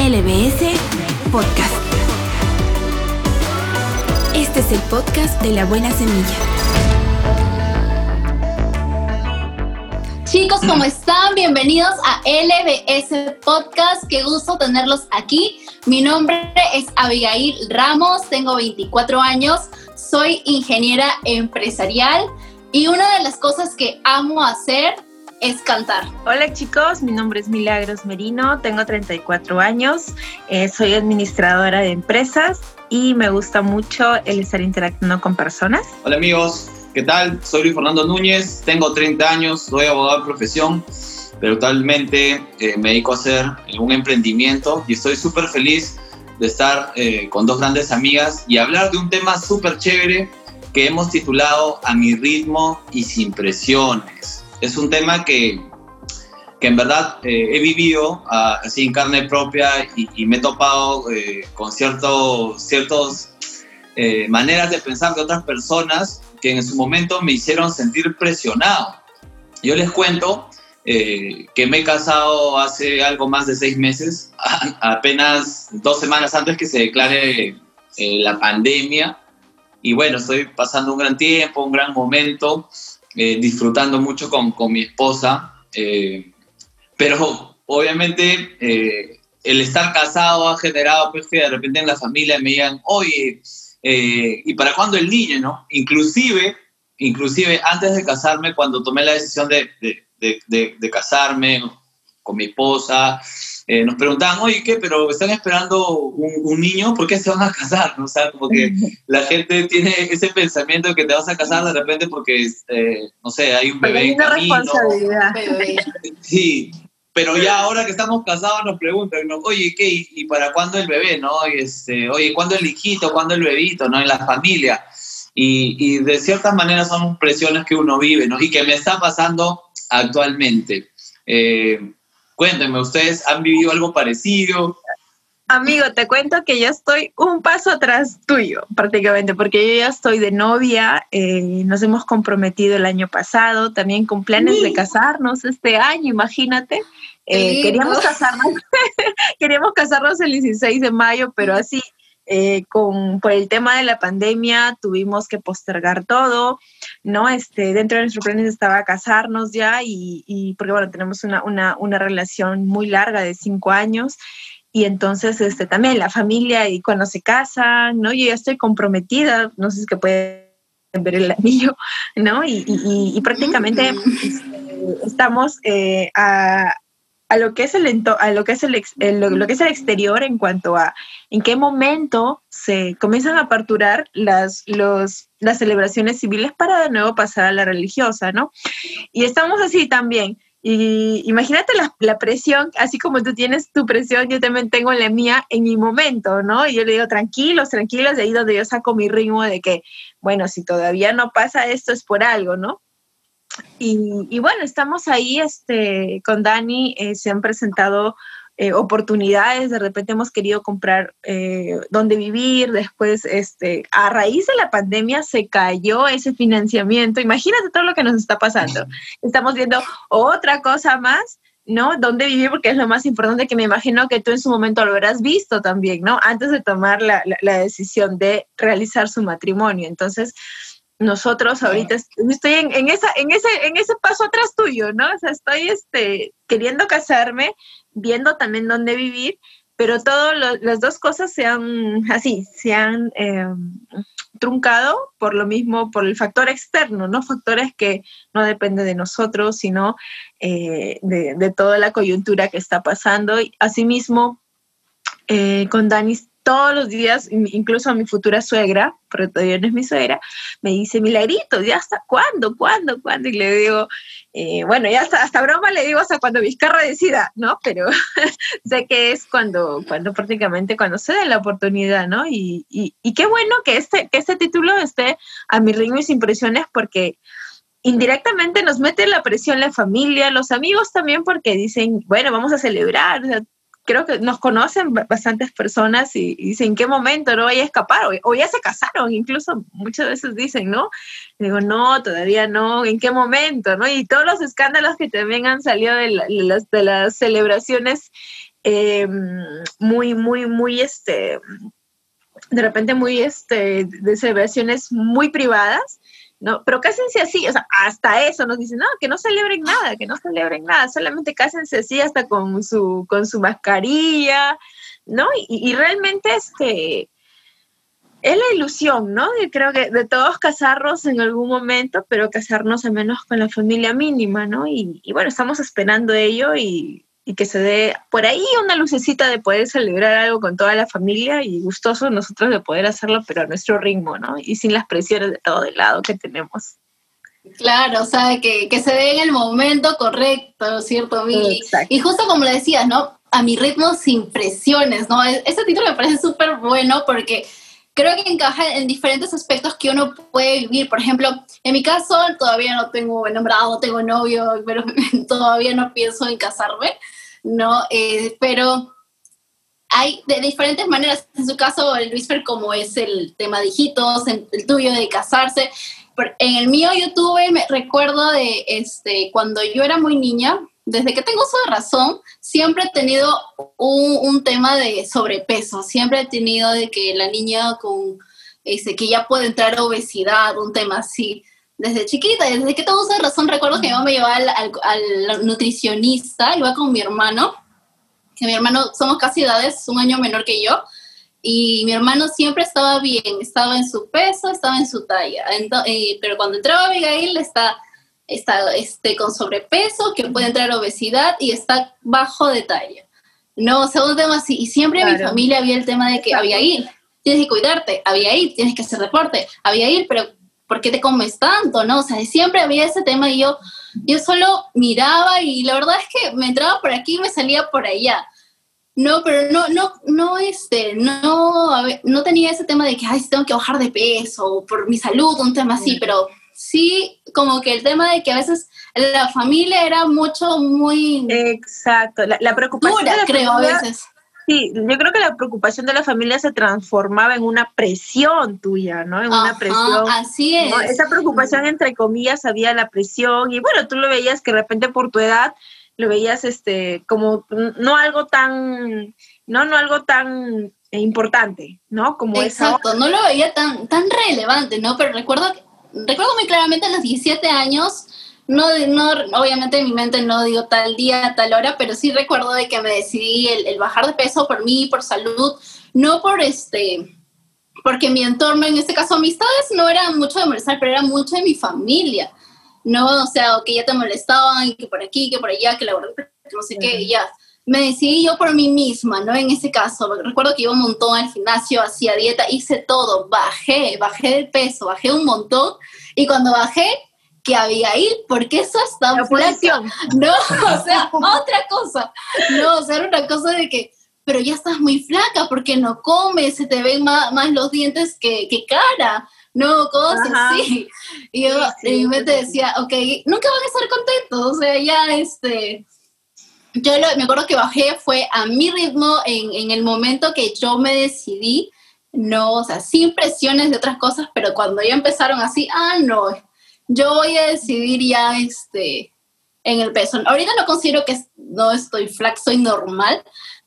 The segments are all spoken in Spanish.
LBS Podcast. Este es el podcast de La Buena Semilla. Chicos, ¿cómo están? Bienvenidos a LBS Podcast. Qué gusto tenerlos aquí. Mi nombre es Abigail Ramos, tengo 24 años, soy ingeniera empresarial y una de las cosas que amo hacer es cantar. Hola chicos, mi nombre es Milagros Merino, tengo 34 años, soy administradora de empresas y me gusta mucho el estar interactuando con personas. Hola amigos, ¿qué tal? Soy Luis Fernando Núñez, tengo 30 años, soy abogado de profesión, pero actualmente me dedico a hacer un emprendimiento y estoy súper feliz de estar con dos grandes amigas y hablar de un tema súper chévere que hemos titulado A mi ritmo y sin presiones. Es un tema que en verdad he vivido así en carne propia y me he topado con ciertas maneras de pensar de otras personas que en su momento me hicieron sentir presionado. Yo les cuento que me he casado hace algo más de 6 meses, apenas 2 semanas antes que se declare la pandemia. Y bueno, estoy pasando un gran tiempo, un gran momento, disfrutando mucho con mi esposa, pero obviamente el estar casado ha generado pues que de repente en la familia me digan, oye, ¿y para cuándo el niño, no? Inclusive antes de casarme, cuando tomé la decisión de casarme con mi esposa, nos preguntaban, oye, ¿qué? ¿Pero están esperando un niño? ¿Por qué se van a casar? ¿No? O sea, como que la gente tiene ese pensamiento de que te vas a casar de repente porque, no sé, hay un bebé en camino. Hay una responsabilidad. Sí, pero ya ahora que estamos casados nos preguntan, ¿no? Oye, ¿qué? ¿Y para cuándo el bebé? ¿No? Y oye, ¿cuándo el hijito? ¿Cuándo el bebito? ¿No? En la familia. Y de ciertas maneras son presiones que uno vive, ¿no? Y que me está pasando actualmente. Cuéntenme, ¿ustedes han vivido algo parecido? Amigo, te cuento que yo estoy un paso atrás tuyo, prácticamente, porque yo ya estoy de novia, nos hemos comprometido el año pasado, también con planes de casarnos este año, imagínate. Queríamos casarnos el 16 de mayo, pero así, por el tema de la pandemia, tuvimos que postergar todo, ¿no? Dentro de nuestros planes estaba casarnos ya y porque bueno, tenemos una relación muy larga de 5 años y entonces también la familia y cuando se casan, ¿no? Yo ya estoy comprometida, no sé si es que pueden ver el anillo, ¿no? Y prácticamente estamos a lo que es el exterior en cuanto a en qué momento se comienzan a aperturar las celebraciones civiles para de nuevo pasar a la religiosa, ¿no? Y estamos así también. Y imagínate la presión, así como tú tienes tu presión, yo también tengo la mía en mi momento, ¿no? Y yo le digo, tranquilos, de ahí donde yo saco mi ritmo de que, bueno, si todavía no pasa esto es por algo, ¿no? Y bueno, estamos ahí con Dani, se han presentado oportunidades, de repente hemos querido comprar dónde vivir, después a raíz de la pandemia se cayó ese financiamiento, imagínate todo lo que nos está pasando, estamos viendo otra cosa más, ¿no? Dónde vivir, porque es lo más importante que me imagino que tú en su momento lo habrás visto también, ¿no? Antes de tomar la decisión de realizar su matrimonio, entonces nosotros ahorita estoy en ese paso atrás tuyo, ¿no? O sea, estoy queriendo casarme, viendo también dónde vivir, pero las dos cosas se han truncado por lo mismo, por el factor externo, ¿no? Factores que no dependen de nosotros, sino de toda la coyuntura que está pasando. Y asimismo, con Dani todos los días, incluso a mi futura suegra, porque todavía no es mi suegra, me dice, Milagrito, ¿ya hasta cuándo? Y le digo, bueno, ya hasta broma le digo hasta cuando Vizcarra decida, ¿no? Pero sé que es cuando prácticamente cuando se dé la oportunidad, ¿no? Y qué bueno que este título esté a mi ritmo y sin presiones, porque indirectamente nos mete la presión la familia, los amigos también, porque dicen, bueno, vamos a celebrar, o sea, creo que nos conocen bastantes personas y dicen, ¿en qué momento no vaya a escapar? O ya se casaron, incluso muchas veces dicen, ¿no? Y digo, no, todavía no, ¿en qué momento? ¿No? Y todos los escándalos que también han salido de las celebraciones de celebraciones muy privadas, ¿no? Pero cásense así, o sea, hasta eso nos dicen, no, que no celebren nada, solamente cásense así hasta con su mascarilla, ¿no? Y realmente es la ilusión, ¿no? Yo creo que de todos casarnos en algún momento, pero casarnos al menos con la familia mínima, ¿no? Y bueno, estamos esperando ello y que se dé por ahí una lucecita de poder celebrar algo con toda la familia y gustosos nosotros de poder hacerlo, pero a nuestro ritmo, ¿no? Y sin las presiones de todo el lado que tenemos. Claro, o sea, que se dé en el momento correcto, ¿cierto, Mili? Y justo como le decías, ¿no? A mi ritmo sin presiones, ¿no? Ese título me parece súper bueno porque creo que encaja en diferentes aspectos que uno puede vivir. Por ejemplo, en mi caso todavía no tengo enamorado, no tengo novio, pero todavía no pienso en casarme, ¿no? Pero hay de diferentes maneras. En su caso, el Luisfer, como es el tema de hijitos, el tuyo de casarse. En el mío yo recuerdo de cuando yo era muy niña, desde que tengo uso de razón, siempre he tenido un tema de sobrepeso. Siempre he tenido de que la niña que ya puede entrar obesidad, un tema así. Desde chiquita, desde que tengo uso de razón, recuerdo que mi mamá me llevaba al nutricionista, iba con mi hermano, que mi hermano, somos casi edades, un año menor que yo, y mi hermano siempre estaba bien, estaba en su peso, estaba en su talla. Pero cuando entraba Abigail, está con sobrepeso, que puede entrar obesidad y está bajo de talla. No, o sea, un tema así. Y siempre en mi familia había el tema de que, Abigail, tienes que cuidarte, Abigail, tienes que hacer deporte, Abigail, pero ¿por qué te comes tanto? ¿No? O sea, siempre había ese tema y yo solo miraba y la verdad es que me entraba por aquí y me salía por allá. No, pero no tenía ese tema de que, tengo que bajar de peso, por mi salud, un tema así, pero sí, como que el tema de que a veces la familia era muy... Exacto, la preocupación dura, de la creo, familia, a veces. Sí, yo creo que la preocupación de la familia se transformaba en una presión tuya, ¿no? En una presión. Así es. ¿No? Esa preocupación, entre comillas, había la presión, y bueno, tú lo veías que de repente por tu edad, lo veías como no algo tan importante, ¿no? Como exacto, no lo veía tan relevante, ¿no? Pero recuerdo muy claramente a los 17 años, no, obviamente en mi mente no digo tal día, tal hora, pero sí recuerdo de que me decidí el bajar de peso por mí, por salud, no por porque mi entorno, en este caso amistades, no era mucho de molestar, pero era mucho de mi familia, ¿no? O sea, que ya te molestaban, que por aquí, que por allá, que la verdad, que no sé qué, y ya. Me decidí yo por mí misma, ¿no? En ese caso, recuerdo que iba un montón al gimnasio, hacía dieta, hice todo, bajé de peso, bajé un montón, y cuando bajé, que Abigail, ¿por qué eso está tan flaca? No, o sea, otra cosa. No, o sea, era una cosa de que, pero ya estás muy flaca, porque no comes, se te ven más los dientes que cara, no, cosas así. Y yo en mi mente decía, ok, nunca van a estar contentos, o sea, ya me acuerdo que bajé, fue a mi ritmo en el momento que yo me decidí, no, o sea, sin presiones de otras cosas, pero cuando ya empezaron así, no, yo voy a decidir ya en el peso. Ahorita no considero que no estoy flaca, soy normal,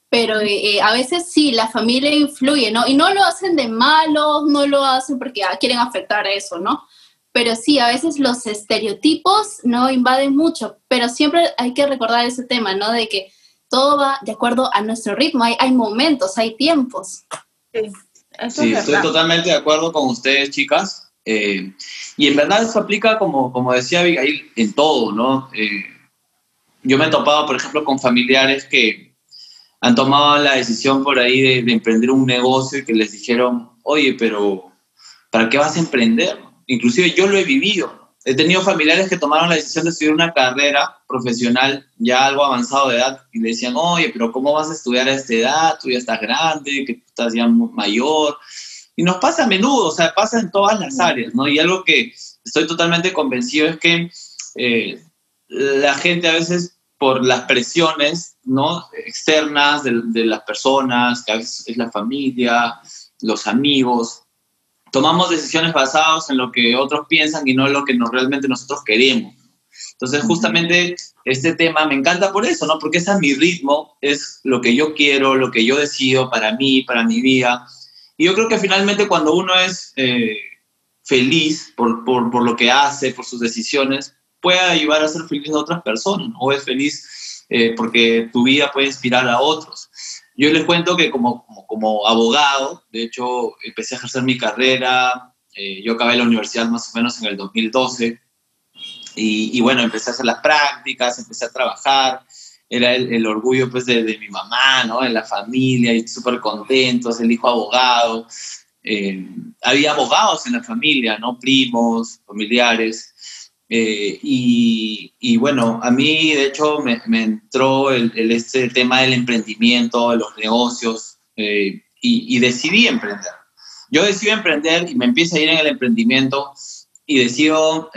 pero a veces sí, la familia influye, ¿no? Y no lo hacen de malos, no lo hacen porque quieren afectar a eso, ¿no? Pero sí, a veces los estereotipos no invaden mucho, pero siempre hay que recordar ese tema, ¿no? De que todo va de acuerdo a nuestro ritmo, hay momentos, hay tiempos. Sí, sí, estoy totalmente de acuerdo con ustedes, chicas. Y en verdad eso aplica, como decía Abigail, en todo, ¿no? Yo me he topado, por ejemplo, con familiares que han tomado la decisión por ahí de emprender un negocio y que les dijeron, oye, pero ¿para qué vas a emprender? Inclusive yo lo he vivido. He tenido familiares que tomaron la decisión de estudiar una carrera profesional ya algo avanzado de edad y le decían, oye, pero ¿cómo vas a estudiar a esta edad? Tú ya estás grande, que tú estás ya mayor. Y nos pasa a menudo, o sea, pasa en todas las áreas, ¿no? Y algo que estoy totalmente convencido es que la gente a veces por las presiones, ¿no? Externas de las personas, que a veces es la familia, los amigos, tomamos decisiones basadas en lo que otros piensan y no en lo que realmente nosotros queremos. Entonces, justamente este tema me encanta por eso, ¿no? Porque ese es mi ritmo, es lo que yo quiero, lo que yo decido para mí, para mi vida. Y yo creo que finalmente cuando uno es feliz por lo que hace, por sus decisiones, puede ayudar a ser feliz a otras personas, ¿no? O es feliz porque tu vida puede inspirar a otros. Yo les cuento que como abogado, de hecho, empecé a ejercer mi carrera, yo acabé la universidad más o menos en el 2012, y bueno, empecé a hacer las prácticas, empecé a trabajar, era el orgullo pues de mi mamá, ¿no? En la familia, y súper contentos, el hijo abogado, había abogados en la familia, ¿no? Primos, familiares, y bueno, a mí de hecho me entró este tema del emprendimiento, de los negocios, y decidí emprender. Yo decido emprender y me empiezo a ir en el emprendimiento y decido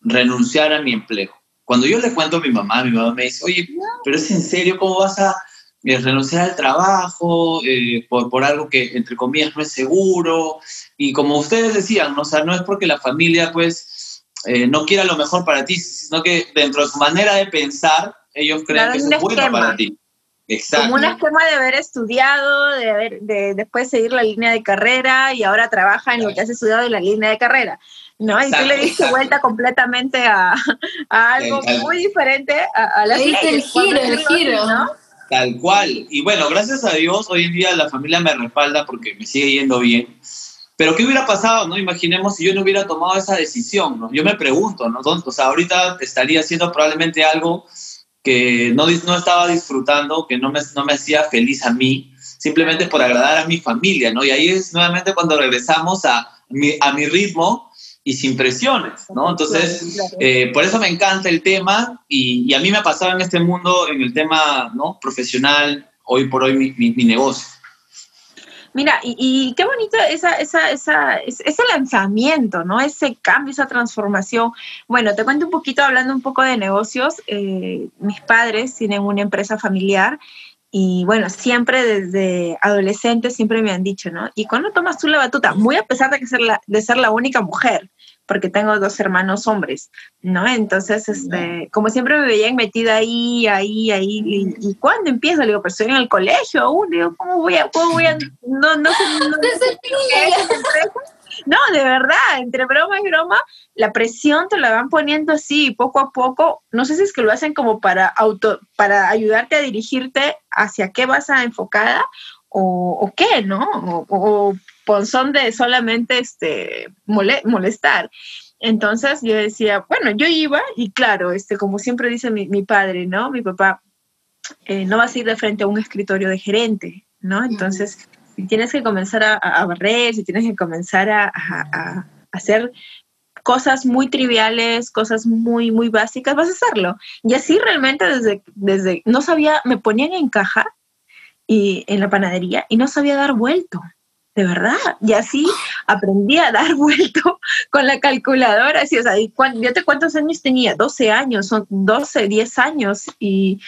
renunciar a mi empleo. Cuando yo le cuento a mi mamá me dice, oye, pero es en serio, ¿cómo vas a renunciar al trabajo por algo que, entre comillas, no es seguro? Y como ustedes decían, ¿no? O sea, no es porque la familia, pues, no quiera lo mejor para ti, sino que dentro de su manera de pensar, ellos creen que eso es bueno para ti. Exacto. Como un esquema de haber estudiado, de después seguir la línea de carrera y ahora trabaja en lo que has estudiado en la línea de carrera, ¿no? Exacto, y tú le diste vuelta completamente a algo muy diferente a las leyes. El giro, ¿no? Tal cual. Y bueno, gracias a Dios, hoy en día la familia me respalda porque me sigue yendo bien. Pero ¿qué hubiera pasado, no? Imaginemos si yo no hubiera tomado esa decisión, ¿no? Yo me pregunto, ¿no? O sea, ahorita estaría haciendo probablemente algo que no estaba disfrutando, que no me hacía feliz a mí, simplemente por agradar a mi familia, ¿no? Y ahí es nuevamente cuando regresamos a mi ritmo y sin presiones, ¿no? Entonces, por eso me encanta el tema y a mí me ha pasado en este mundo, en el tema, ¿no? Profesional, hoy por hoy mi negocio. Mira, y qué bonito ese lanzamiento, ¿no? Ese cambio, esa transformación. Bueno, te cuento un poquito, hablando un poco de negocios. Mis padres tienen una empresa familiar y, bueno, siempre desde adolescente siempre me han dicho, ¿no? ¿Y cuándo tomas tú la batuta? Muy a pesar de ser la única mujer, porque tengo dos hermanos hombres, ¿no? Entonces, como siempre me veían metida ahí, y ¿cuándo empiezo? Le digo, pero estoy en el colegio aún, digo, ¿cómo voy a No, de verdad, entre broma y broma, la presión te la van poniendo así, poco a poco. No sé si es que lo hacen como para ayudarte a dirigirte hacia qué vas a enfocada, o qué, ¿no? O ponzón de solamente molestar. Entonces yo decía, bueno, yo iba y claro, como siempre dice mi padre, ¿no? Mi papá, no vas a ir de frente a un escritorio de gerente, ¿no? Entonces tienes que comenzar a barrer, si tienes que comenzar a hacer cosas muy triviales, cosas muy, muy básicas, vas a hacerlo. Y así realmente desde no sabía, me ponían en caja y en la panadería y no sabía dar vuelto. De verdad, y así aprendí a dar vuelto con la calculadora. Así, o sea, yo te cuántos años tenía, 12 años, son 12, 10 años, y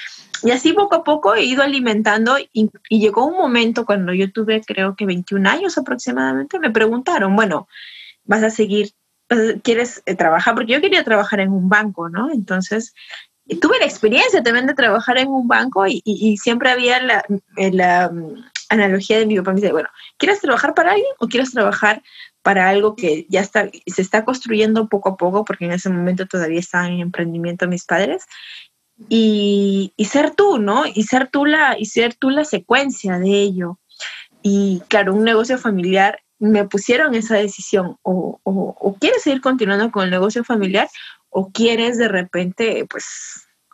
así poco a poco he ido alimentando, y llegó un momento cuando yo tuve creo que 21 años aproximadamente, me preguntaron, bueno, ¿vas a seguir? ¿Quieres trabajar? Porque yo quería trabajar en un banco, ¿no? Entonces tuve la experiencia también de trabajar en un banco y siempre había la analogía de mi papá, me dice, bueno, ¿quieres trabajar para alguien o quieres trabajar para algo que ya se está construyendo poco a poco? Porque en ese momento todavía estaban en emprendimiento mis padres. Y ser tú, ¿no? Y ser tú la secuencia de ello. Y claro, un negocio familiar, me pusieron esa decisión. O quieres seguir continuando con el negocio familiar o quieres de repente, pues,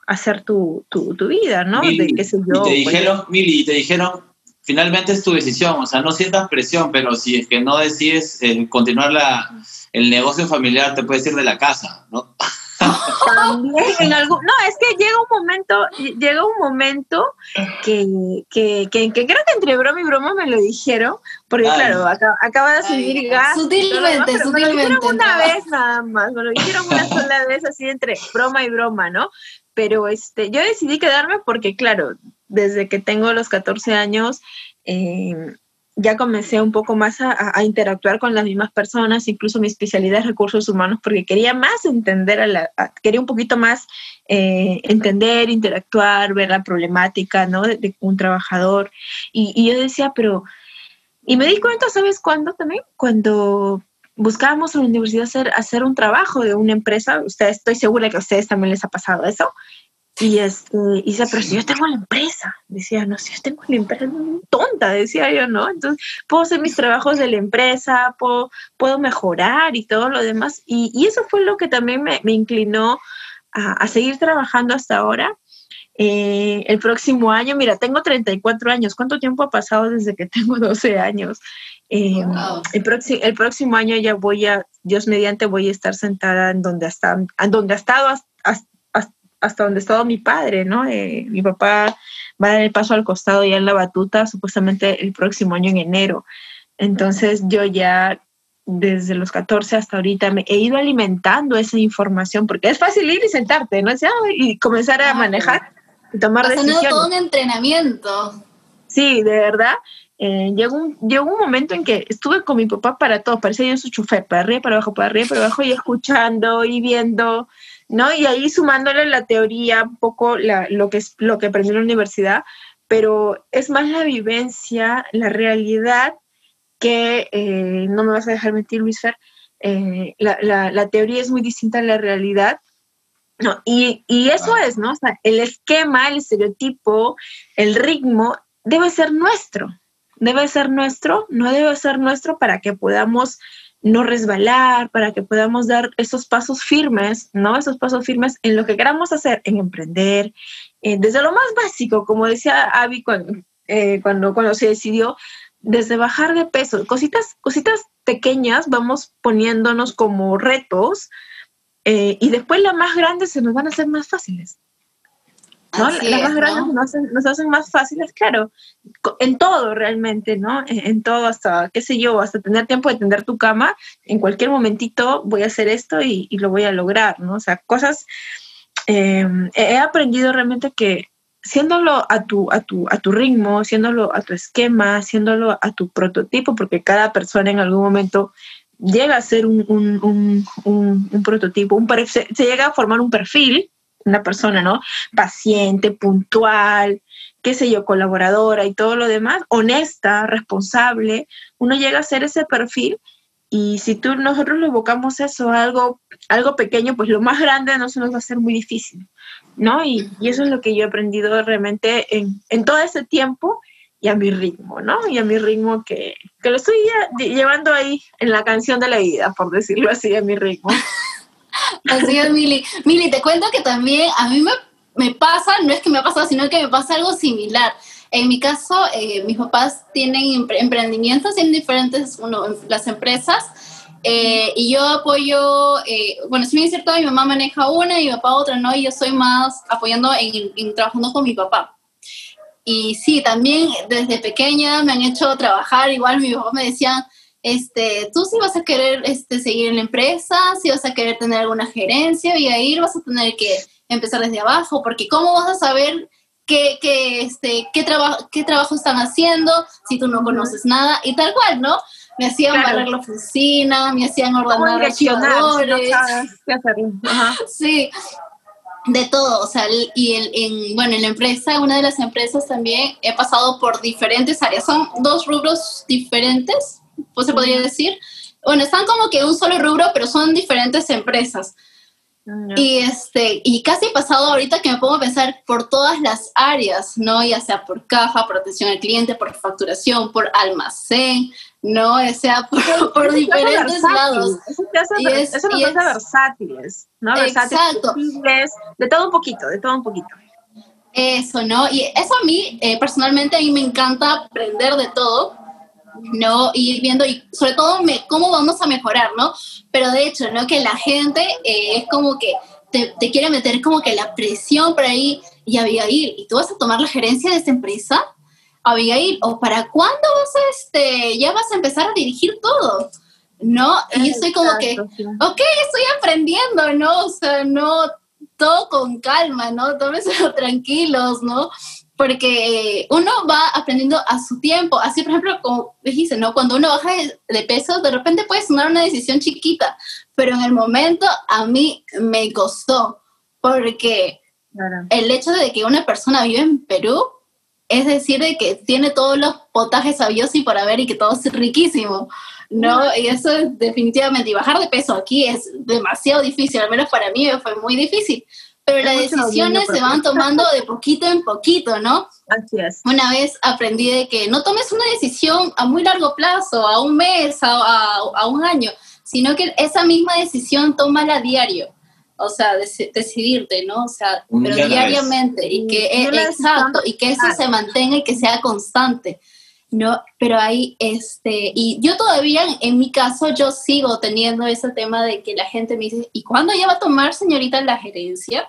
hacer tu vida, ¿no? Te dijeron... Finalmente es tu decisión, o sea, no sientas presión, pero si es que no decides continuar el negocio familiar, te puedes ir de la casa, ¿no? También no, es que llega un momento que creo que entre broma y broma me lo dijeron, porque claro, acaba de subir gas. Sutilmente. Me lo dijeron una vez nada más, me lo dijeron una sola vez así entre broma y broma, ¿no? Pero yo decidí quedarme porque, claro, desde que tengo los 14 años ya comencé un poco más a interactuar con las mismas personas, incluso mi especialidad es recursos humanos, porque quería más entender, quería un poquito más entender, interactuar, ver la problemática, ¿no?, de un trabajador. Y yo decía, pero... Y me di cuenta, ¿sabes cuándo también? Cuando buscábamos en la universidad hacer un trabajo de una empresa, ustedes, estoy segura que a ustedes también les ha pasado eso, y decía, pero si yo tengo la empresa, decía, no, si yo tengo la empresa, tonta, decía yo, ¿no? Entonces, puedo hacer mis trabajos de la empresa, puedo mejorar y todo lo demás, y eso fue lo que también me inclinó a seguir trabajando hasta ahora. El próximo año, mira, tengo 34 años, ¿cuánto tiempo ha pasado desde que tengo 12 años? Wow. El próximo año ya Dios mediante, voy a estar sentada en donde ha estado mi padre, ¿no? Mi papá va a dar el paso al costado ya en la batuta, supuestamente el próximo año en enero. Entonces yo ya desde los 14 hasta ahorita me he ido alimentando esa información, porque es fácil ir y sentarte, ¿no? Y comenzar a manejar, tomar decisiones. Pasando todo un entrenamiento. Sí, de verdad. Llegó un momento en que estuve con mi papá para todo, parecía yo su chofer, para arriba, para abajo, y escuchando y viendo, ¿no? Y ahí sumándole la teoría, un poco lo que aprendí en la universidad, pero es más la vivencia, la realidad, que no me vas a dejar mentir, Luis Fer, la teoría es muy distinta a la realidad. No, y eso es, ¿no? O sea, el esquema, el estereotipo, el ritmo debe ser nuestro, no debe ser nuestro para que podamos no resbalar, para que podamos dar esos pasos firmes, ¿no? Esos pasos firmes en lo que queramos hacer, en emprender, desde lo más básico, como decía Abby cuando se decidió, desde bajar de peso, cositas pequeñas vamos poniéndonos como retos, y después las más grandes se nos van a hacer más fáciles, ¿no? Las más grandes nos hacen más fáciles, claro, en todo realmente, ¿no? En todo, hasta, qué sé yo, hasta tener tiempo de tender tu cama, en cualquier momentito voy a hacer esto y lo voy a lograr, ¿no? O sea, cosas, he aprendido realmente que haciéndolo a tu ritmo, haciéndolo a tu esquema, haciéndolo a tu prototipo, porque cada persona en algún momento llega a ser un prototipo, se llega a formar un perfil, una persona, ¿no? Paciente, puntual, qué sé yo, colaboradora y todo lo demás, honesta, responsable, uno llega a ser ese perfil. Y si nosotros le evocamos eso a algo pequeño, pues lo más grande no se nos va a hacer muy difícil, ¿no? Y eso es lo que yo he aprendido realmente en todo ese tiempo y a mi ritmo, ¿no? Y a mi ritmo que lo estoy llevando ahí en la canción de la vida, por decirlo así, a mi ritmo. Así es, Mili. Mili, te cuento que también a mí me pasa, no es que me ha pasado, sino que me pasa algo similar. En mi caso, mis papás tienen emprendimientos en diferentes, las empresas, y yo apoyo, si bien es cierto, mi mamá maneja una y mi papá otra, ¿no? Y yo soy más apoyando en trabajando con mi papá. Y sí, también desde pequeña me han hecho trabajar, igual mi papá me decía, tú sí vas a querer seguir en la empresa, sí vas a querer tener alguna gerencia, y ahí vas a tener que empezar desde abajo, porque ¿cómo vas a saber qué trabajo están haciendo si tú no conoces nada? Y tal cual, ¿no? Me hacían barrer la oficina, me hacían ordenar los chivadores. Sí, de todo. O sea, y en la empresa, una de las empresas también, he pasado por diferentes áreas. Son dos rubros diferentes, pues se podría decir. Bueno, están como que un solo rubro, pero son diferentes empresas. No. Y casi pasado ahorita que me pongo a pensar por todas las áreas, ¿no? Ya sea por caja, por atención al cliente, por facturación, por almacén, ¿no? O sea, por diferentes lados. Eso nos hace versátiles, ¿no? Exacto. Versátiles, de todo un poquito. Eso, ¿no? Y eso a mí, personalmente, a mí me encanta aprender de todo, ¿no? Y ir viendo, y sobre todo cómo vamos a mejorar, ¿no? Pero de hecho, ¿no? Que la gente es como que te quiere meter como que la presión por ahí, y Abigail, ¿y tú vas a tomar la gerencia de esta empresa? Abigail, ¿o para cuándo vas a ya vas a empezar a dirigir todo? ¿No? Y yo estoy como que, ok, estoy aprendiendo, ¿no? O sea, no, todo con calma, ¿no? Tómenselo tranquilos, ¿no? porque uno va aprendiendo a su tiempo. Así, por ejemplo, como dijiste, ¿no? Cuando uno baja de peso, de repente puede sonar una decisión chiquita, pero en el momento a mí me costó, porque claro, el hecho de que una persona vive en Perú, es decir, de que tiene todos los potajes sabios y por haber y que todo es riquísimo, ¿no? Y eso es definitivamente, y bajar de peso aquí es demasiado difícil, al menos para mí fue muy difícil. Pero las decisiones se van tomando de poquito en poquito, ¿no? Así es. Una vez aprendí de que no tomes una decisión a muy largo plazo, a un mes, a un año, sino que esa misma decisión tómala a diario. O sea, decidirte, ¿no? O sea, un pero diariamente. Y que, exacto, y que eso se mantenga y que sea constante, ¿no? Pero ahí, y yo todavía, en mi caso, yo sigo teniendo ese tema de que la gente me dice, ¿y cuándo ya va a tomar, señorita, la gerencia?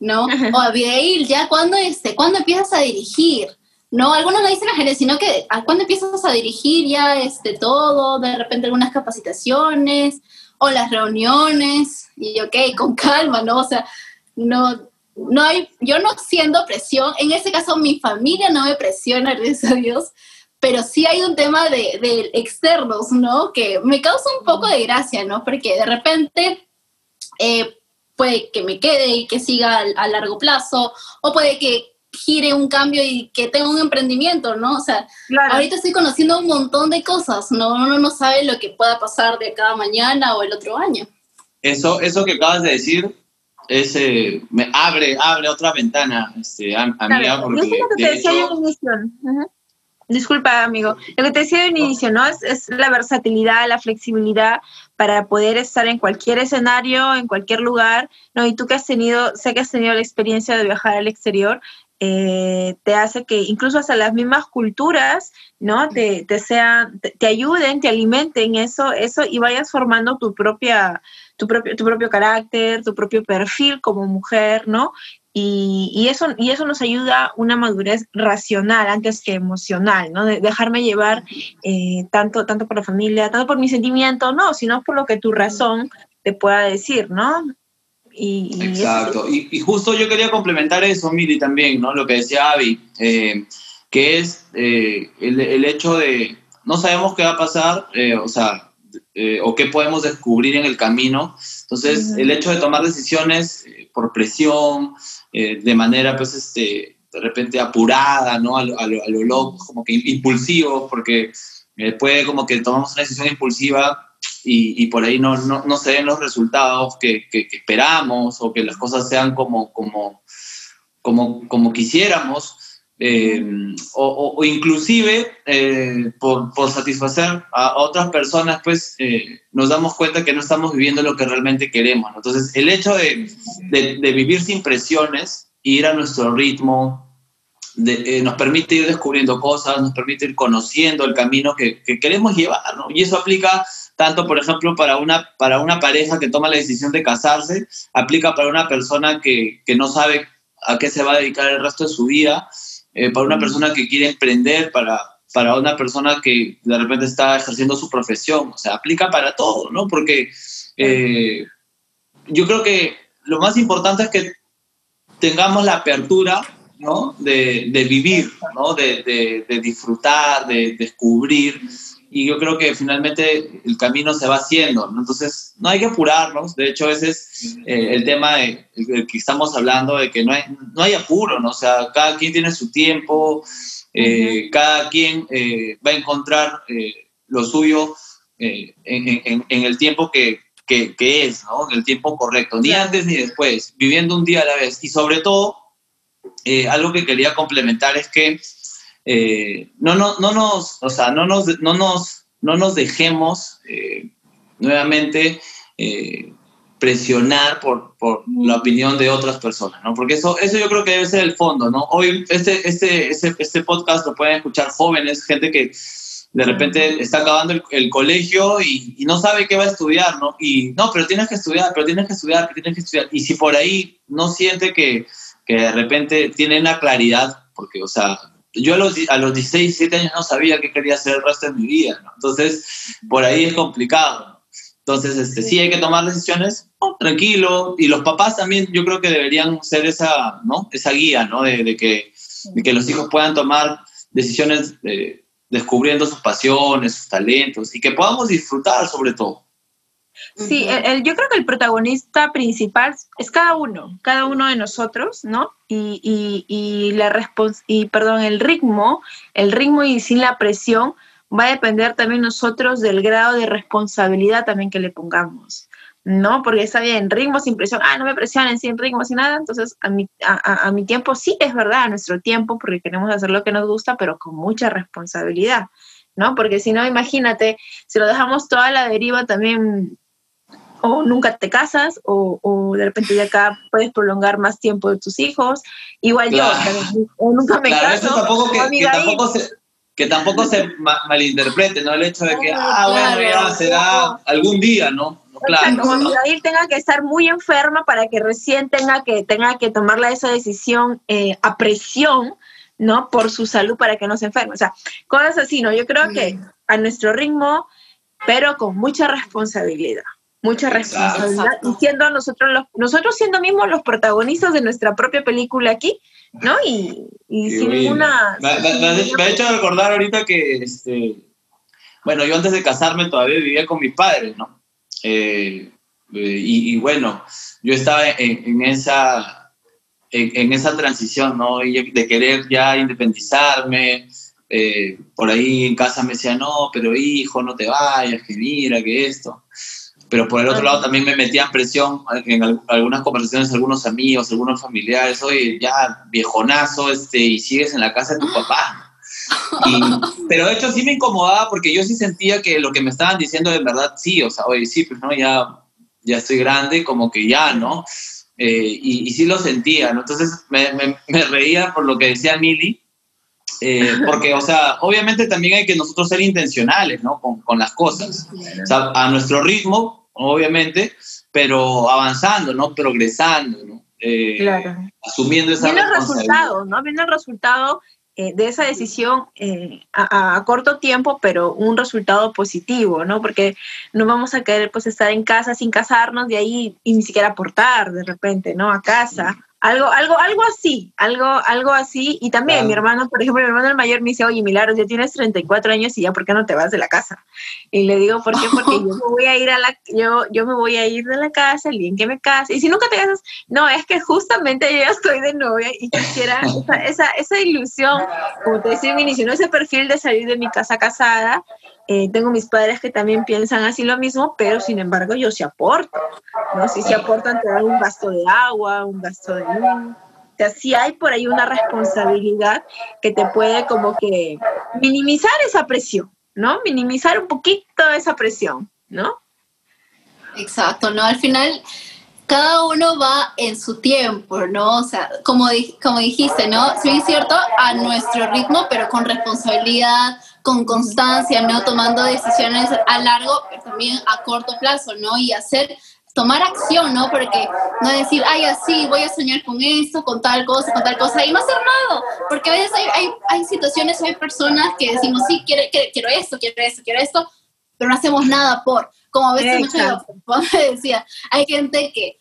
¿No? Ajá. O Abigail, ¿ya cuándo empiezas a dirigir? No, algunos no dicen la gerencia, sino que ¿a cuándo empiezas a dirigir ya todo? De repente algunas capacitaciones o las reuniones, y ok, con calma, ¿no? O sea, no hay, yo no siento presión, en ese caso mi familia no me presiona, gracias a Dios, pero sí hay un tema de externos, ¿no? Que me causa un poco de gracia, ¿no? Porque de repente puede que me quede y que siga a largo plazo, o puede que gire un cambio y que tenga un emprendimiento, ¿no? O sea, claro, ahorita estoy conociendo un montón de cosas, ¿no? Uno no sabe lo que pueda pasar de acá a mañana o el otro año. Eso que acabas de decir me abre otra ventana, amiga, porque no sé lo que te decía yo en inicio. Ajá. Disculpa, amigo. Lo que te decía en inicio, ¿no? Es la versatilidad, la flexibilidad para poder estar en cualquier escenario, en cualquier lugar, ¿no? Y tú que sé que has tenido la experiencia de viajar al exterior, te hace que incluso hasta las mismas culturas, ¿no? te ayuden, te alimenten eso y vayas formando tu propio carácter, tu propio perfil como mujer, ¿no? Y eso nos ayuda una madurez racional antes que emocional, ¿no? De dejarme llevar tanto por la familia, tanto por mi sentimiento, no, sino por lo que tu razón te pueda decir, ¿no? Exacto. Y justo yo quería complementar eso, Mili, también, ¿no? Lo que decía Abby, que es el hecho de no sabemos qué va a pasar, o qué podemos descubrir en el camino. Entonces, el hecho de tomar decisiones por presión, de manera, pues, de repente apurada, ¿no? A lo loco, como que impulsivo, porque puede como que tomamos una decisión impulsiva y por ahí no se den los resultados que esperamos, o que las cosas sean como quisiéramos, o inclusive por satisfacer a otras personas, pues nos damos cuenta que no estamos viviendo lo que realmente queremos, ¿no? Entonces el hecho de vivir sin presiones, ir a nuestro ritmo, nos permite ir descubriendo cosas, nos permite ir conociendo el camino que queremos llevar, ¿no? Y eso aplica tanto, por ejemplo, para una pareja que toma la decisión de casarse, aplica para una persona que no sabe a qué se va a dedicar el resto de su vida, para una persona que quiere emprender, para una persona que de repente está ejerciendo su profesión. O sea, aplica para todo, ¿no? Porque yo creo que lo más importante es que tengamos la apertura, ¿no? De vivir, ¿no? De disfrutar, de descubrir. Y yo creo que finalmente el camino se va haciendo, ¿no? Entonces no hay que apurarnos. De hecho, ese es el tema del que estamos hablando, de que no hay apuro, ¿no? O sea, cada quien tiene su tiempo, cada quien va a encontrar lo suyo en el tiempo que es, ¿no? En el tiempo correcto, ni antes ni después, viviendo un día a la vez. Y sobre todo, algo que quería complementar es que no nos dejemos nuevamente presionar por la opinión de otras personas, ¿no? Porque eso yo creo que debe ser el fondo, ¿no? Hoy este podcast lo pueden escuchar jóvenes, gente que de repente está acabando el colegio y no sabe qué va a estudiar, ¿no? Y no, pero tienes que estudiar, y si por ahí no siente que de repente tiene una claridad, porque, o sea, yo a los 16, 17 años no sabía qué quería hacer el resto de mi vida, ¿no? Entonces, por ahí es complicado, ¿no? Entonces, sí hay que tomar decisiones, oh, tranquilo. Y los papás también, yo creo que deberían ser esa guía, ¿no? De que y que los hijos puedan tomar decisiones descubriendo sus pasiones, sus talentos, y que podamos disfrutar sobre todo. Sí, yo creo que el protagonista principal es cada uno de nosotros, ¿no? Y el ritmo y sin la presión va a depender también nosotros del grado de responsabilidad también que le pongamos, ¿no? Porque está bien, ritmo sin presión, no me presionen, sin ritmo, sin nada, entonces a mi tiempo sí, es verdad, a nuestro tiempo, porque queremos hacer lo que nos gusta, pero con mucha responsabilidad, ¿no? Porque si no, imagínate, si lo dejamos toda la deriva también, o nunca te casas, o de repente ya acá puedes prolongar más tiempo de tus hijos, igual claro. Yo también, o nunca me claro, caso, eso tampoco que tampoco se malinterprete, ¿no? El hecho de que, claro, bueno, ya será algún día, ¿no? Claro, o sea, como Abigail tenga que estar muy enferma para que recién tenga que tomar esa decisión a presión, ¿no? Por su salud, para que no se enferme. O sea, cosas así, ¿no? Yo creo que a nuestro ritmo, pero con mucha responsabilidad. Mucha responsabilidad. Exacto. Y siendo nosotros siendo mismos los protagonistas de nuestra propia película aquí, ¿no? Y sin ninguna... Me ha hecho recordar ahorita que, bueno, yo antes de casarme todavía vivía con mis padres, ¿no? Y bueno, yo estaba en esa transición, ¿no? Y de querer ya independizarme, por ahí en casa me decía, no, pero hijo, no te vayas, que mira, que esto. Pero por el otro lado también me metían presión en algunas conversaciones, algunos amigos, algunos familiares, oye, ya viejonazo, y sigues en la casa de tu papá. Pero de hecho sí me incomodaba porque yo sí sentía que lo que me estaban diciendo de verdad sí, o sea, oye, sí, pues no, ya estoy grande, como que ya, ¿no? Y sí lo sentía, ¿no? Entonces me reía por lo que decía Mili, porque, o sea, obviamente también hay que nosotros ser intencionales, ¿no? Con las cosas, o sea, a nuestro ritmo, obviamente, pero avanzando, ¿no? Progresando, ¿no? Claro. Asumiendo esa responsabilidad. Viendo el resultado de esa decisión a corto tiempo, pero un resultado positivo, ¿no? Porque no vamos a querer pues estar en casa sin casarnos de ahí y ni siquiera aportar de repente, ¿no? A casa. Algo así. Y también claro. Mi hermano, por ejemplo, mi hermano el mayor me dice, oye, Milagros, ya tienes 34 años y ya, ¿por qué no te vas de la casa? Y le digo, ¿por qué? Porque yo me voy a ir de la casa, el día en que me case. Y si nunca te casas, no, es que justamente yo ya estoy de novia y quisiera esa ilusión, como te decía, inició ese perfil de salir de mi casa casada. Tengo mis padres que también piensan así lo mismo, pero sin embargo yo sí aporto, ¿no? Sí se aportan, te dan un gasto de agua, un gasto de luz. O sea, sí hay por ahí una responsabilidad que te puede como que minimizar esa presión, ¿no? Minimizar un poquito esa presión, ¿no? Exacto, ¿no? Al final... Cada uno va en su tiempo, ¿no? O sea, como dijiste, ¿no? Sí, es cierto, a nuestro ritmo, pero con responsabilidad, con constancia, ¿no? Tomando decisiones a largo, pero también a corto plazo, ¿no? Y tomar acción, ¿no? Porque no decir, ay, así, voy a soñar con esto, con tal cosa, y no hacer nada. Porque a veces hay situaciones, hay personas que decimos, sí, quiero esto, pero no hacemos nada por... Como a veces mucha gente decía, hay gente que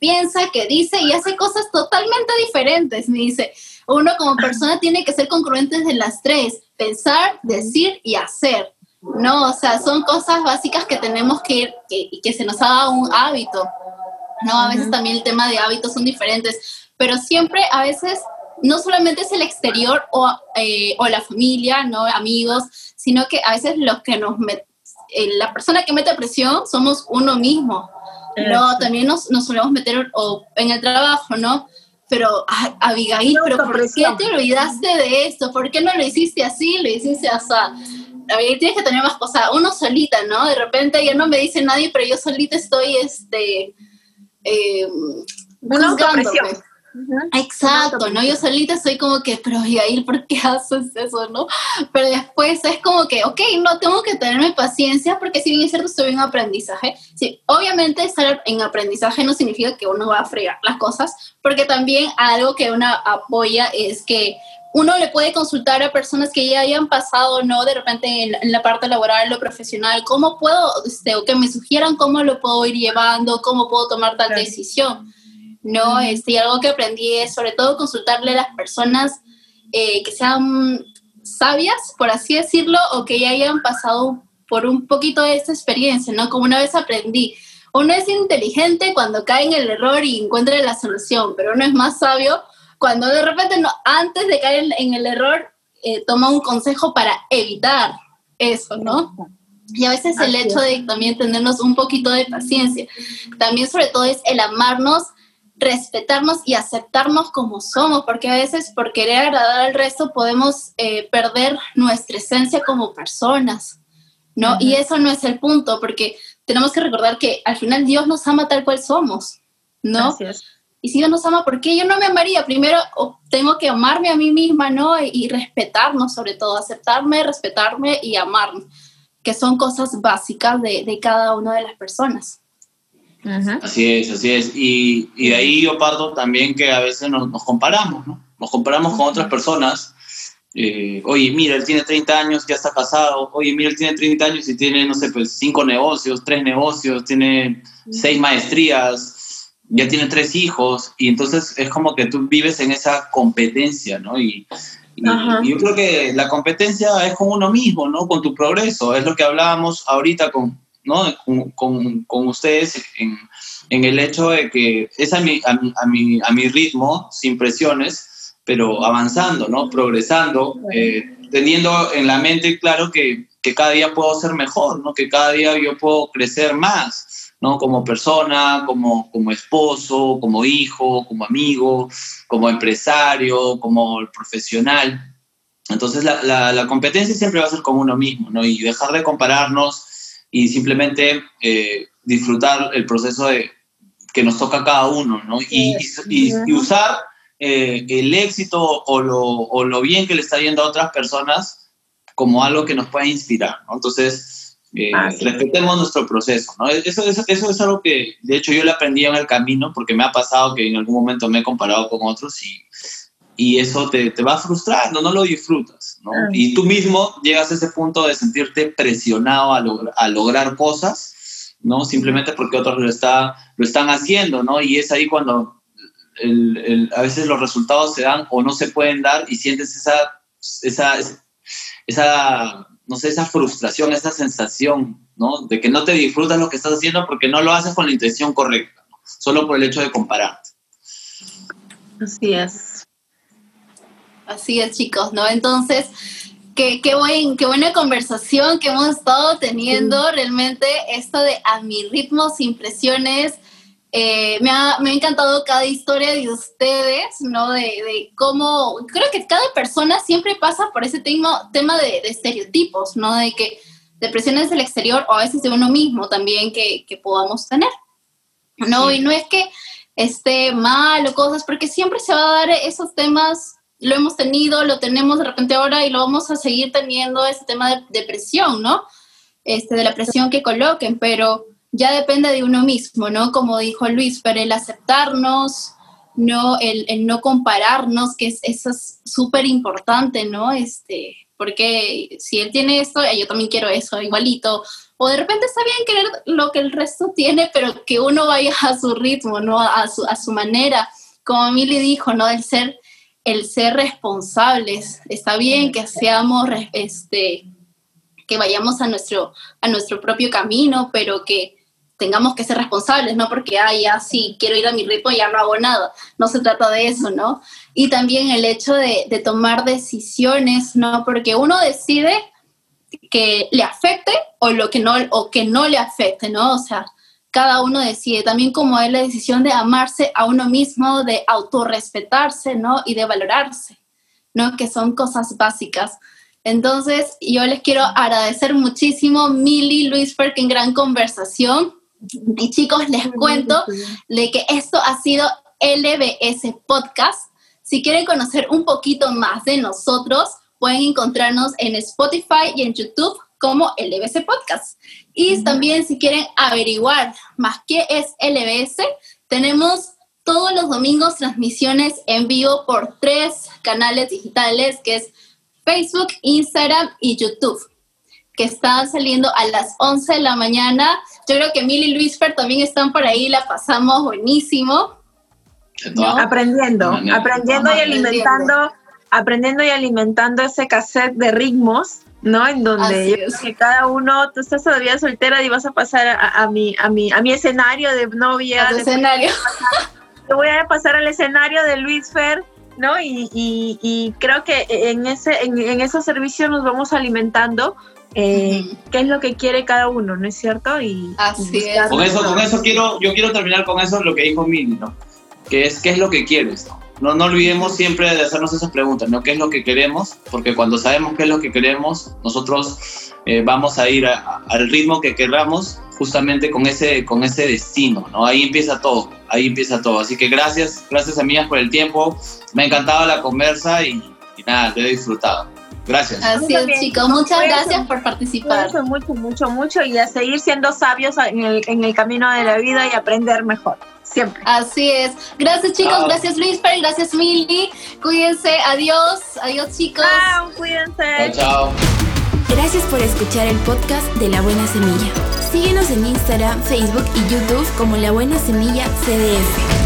piensa, que dice y hace cosas totalmente diferentes. Me dice, uno como persona tiene que ser congruentes de las tres, pensar, decir y hacer. No, o sea, son cosas básicas que tenemos que ir, que se nos haga un hábito. No, a veces también el tema de hábitos son diferentes, pero siempre a veces... No solamente es el exterior o la familia, ¿no? Amigos, sino que a veces los que la persona que mete presión somos uno mismo, ¿no? También nos solemos meter en el trabajo, ¿no? Pero, Abigail, ¿pero por qué te olvidaste de esto? ¿Por qué no lo hiciste así? Lo hiciste así. Abigail, tienes que tener más cosas. Uno solita, ¿no? De repente ya no me dice nadie, pero yo solita estoy, una autopresión. Uh-huh. Exacto, ¿no? Yo solita soy como que, pero Abigail, ¿por qué haces eso, no? Pero después es como que, okay, no, tengo que tenerme paciencia porque si bien es cierto, estoy en aprendizaje. Sí, obviamente estar en aprendizaje no significa que uno va a fregar las cosas, porque también algo que uno apoya es que uno le puede consultar a personas que ya hayan pasado, ¿no? De repente en la parte laboral, lo profesional, ¿cómo puedo, o que me sugieran cómo lo puedo ir llevando, cómo puedo tomar tal decisión? No, algo que aprendí es sobre todo consultarle a las personas que sean sabias, por así decirlo, o que ya hayan pasado por un poquito de esta experiencia, ¿no? Como una vez aprendí, uno es inteligente cuando cae en el error y encuentra la solución, pero uno es más sabio cuando de repente, no, antes de caer en el error, toma un consejo para evitar eso, ¿no? Y a veces el hecho de también tenernos un poquito de paciencia. También sobre todo es el amarnos, respetarnos y aceptarnos como somos, porque a veces por querer agradar al resto podemos perder nuestra esencia como personas, ¿no? Uh-huh. Y eso no es el punto, porque tenemos que recordar que al final Dios nos ama tal cual somos, ¿no? Así es. Y si Dios nos ama, ¿por qué yo no me amaría? Primero tengo que amarme a mí misma, ¿no? Y respetarnos sobre todo, aceptarme, respetarme y amarme, que son cosas básicas de cada una de las personas. Ajá. Así es, así es. Y de ahí yo parto también que a veces nos comparamos, ¿no? Nos comparamos con otras personas. Oye, mira, él tiene 30 años, ya está casado. Oye, mira, él tiene 30 años y tiene, no sé, pues 5 negocios, 3 negocios, tiene 6 maestrías, ya tiene 3 hijos. Y entonces es como que tú vives en esa competencia, ¿no? Y yo creo que la competencia es con uno mismo, ¿no? Con tu progreso. Es lo que hablábamos ahorita con, ¿no? Con ustedes en el hecho de que es a mi ritmo, sin presiones, pero avanzando, ¿no? Progresando, teniendo en la mente claro que cada día puedo ser mejor, ¿no? Que cada día yo puedo crecer más, ¿no? Como persona, como esposo, como hijo, como amigo, como empresario, como profesional. Entonces la competencia siempre va a ser con uno mismo, ¿no? Y dejar de compararnos y simplemente disfrutar el proceso que nos toca a cada uno, ¿no? Y usar el éxito o lo bien que le está yendo a otras personas como algo que nos pueda inspirar, ¿no? Entonces, respetemos nuestro proceso, ¿no? Eso es algo que, de hecho, yo lo aprendí en el camino, porque me ha pasado que en algún momento me he comparado con otros y eso te va frustrando, no lo disfrutas, ¿no? Y tú mismo llegas a ese punto de sentirte presionado a lograr cosas, ¿no? Simplemente porque otros lo están haciendo, ¿no? Y es ahí cuando a veces los resultados se dan o no se pueden dar y sientes esa no sé, esa frustración, esa sensación, ¿no? De que no te disfrutas lo que estás haciendo porque no lo haces con la intención correcta, ¿no? Solo por el hecho de compararte. Así es. Así es, chicos, ¿no? Entonces, qué buena conversación que hemos estado teniendo. Realmente esto de a mi ritmo, sin presiones, me ha encantado cada historia de ustedes, ¿no? De cómo, creo que cada persona siempre pasa por ese tema de estereotipos, ¿no? De que de presiones del exterior o a veces de uno mismo también que podamos tener, ¿no? Sí. Y no es que esté mal o cosas, porque siempre se va a dar esos temas. Lo hemos tenido, lo tenemos de repente ahora y lo vamos a seguir teniendo, ese tema de presión, ¿no? De la presión que coloquen, pero ya depende de uno mismo, ¿no? Como dijo Luis, pero el aceptarnos, ¿no? El no compararnos, que eso es súper importante, ¿no? Porque si él tiene esto, yo también quiero eso, igualito. O de repente está bien querer lo que el resto tiene, pero que uno vaya a su ritmo, ¿no? A su manera. Como Mili dijo, ¿no? El ser responsables. Está bien que seamos, que vayamos a nuestro propio camino, pero que tengamos que ser responsables, ¿no? Porque, ya sí, quiero ir a mi ritmo, ya no hago nada. No se trata de eso, ¿no? Y también el hecho de tomar decisiones, ¿no? Porque uno decide que le afecte o que no le afecte, ¿no? O sea, cada uno decide, también como es la decisión de amarse a uno mismo, de autorrespetarse, ¿no? Y de valorarse, ¿no? Que son cosas básicas. Entonces, yo les quiero agradecer muchísimo, Mili, Luis, por que en gran conversación. Y chicos, les cuento de que esto ha sido LBS Podcast. Si quieren conocer un poquito más de nosotros, pueden encontrarnos en Spotify y en YouTube como LBS Podcast. Y también si quieren averiguar más qué es LBS, tenemos todos los domingos transmisiones en vivo por 3 canales digitales, que es Facebook, Instagram y YouTube, que están saliendo a las 11 de la mañana. Yo creo que Mili y Luisfer también están por ahí, la pasamos buenísimo, ¿no? Aprendiendo y alimentando aprendiendo y alimentando ese cassette de ritmos, ¿no? En donde yo creo que cada uno, tú estás todavía soltera y vas a pasar a mi escenario de novia. Te voy a pasar al escenario de Luis Fer, ¿no? Y creo que en esos servicios nos vamos alimentando qué es lo que quiere cada uno, ¿no es cierto? Así es. Con eso yo quiero terminar con eso, lo que dijo Mili, ¿no? Que es qué es lo que quieres, ¿no? No olvidemos siempre de hacernos esas preguntas, ¿no? ¿Qué es lo que queremos? Porque cuando sabemos qué es lo que queremos, nosotros vamos a ir al ritmo que queramos, justamente con ese destino, ¿no? Ahí empieza todo. Así que gracias amigas por el tiempo. Me ha encantado la conversa y nada, lo he disfrutado. Gracias. Así es, chicos. Muchas gracias por participar. Mucho y a seguir siendo sabios en el camino de la vida y aprender mejor. Siempre. Así es. Gracias, chicos. Wow. Gracias, Luisfer. Gracias, Mili. Cuídense. Adiós. Adiós, chicos. Chao, cuídense. Chao. Gracias por escuchar el podcast de La Buena Semilla. Síguenos en Instagram, Facebook y YouTube como La Buena Semilla CDF.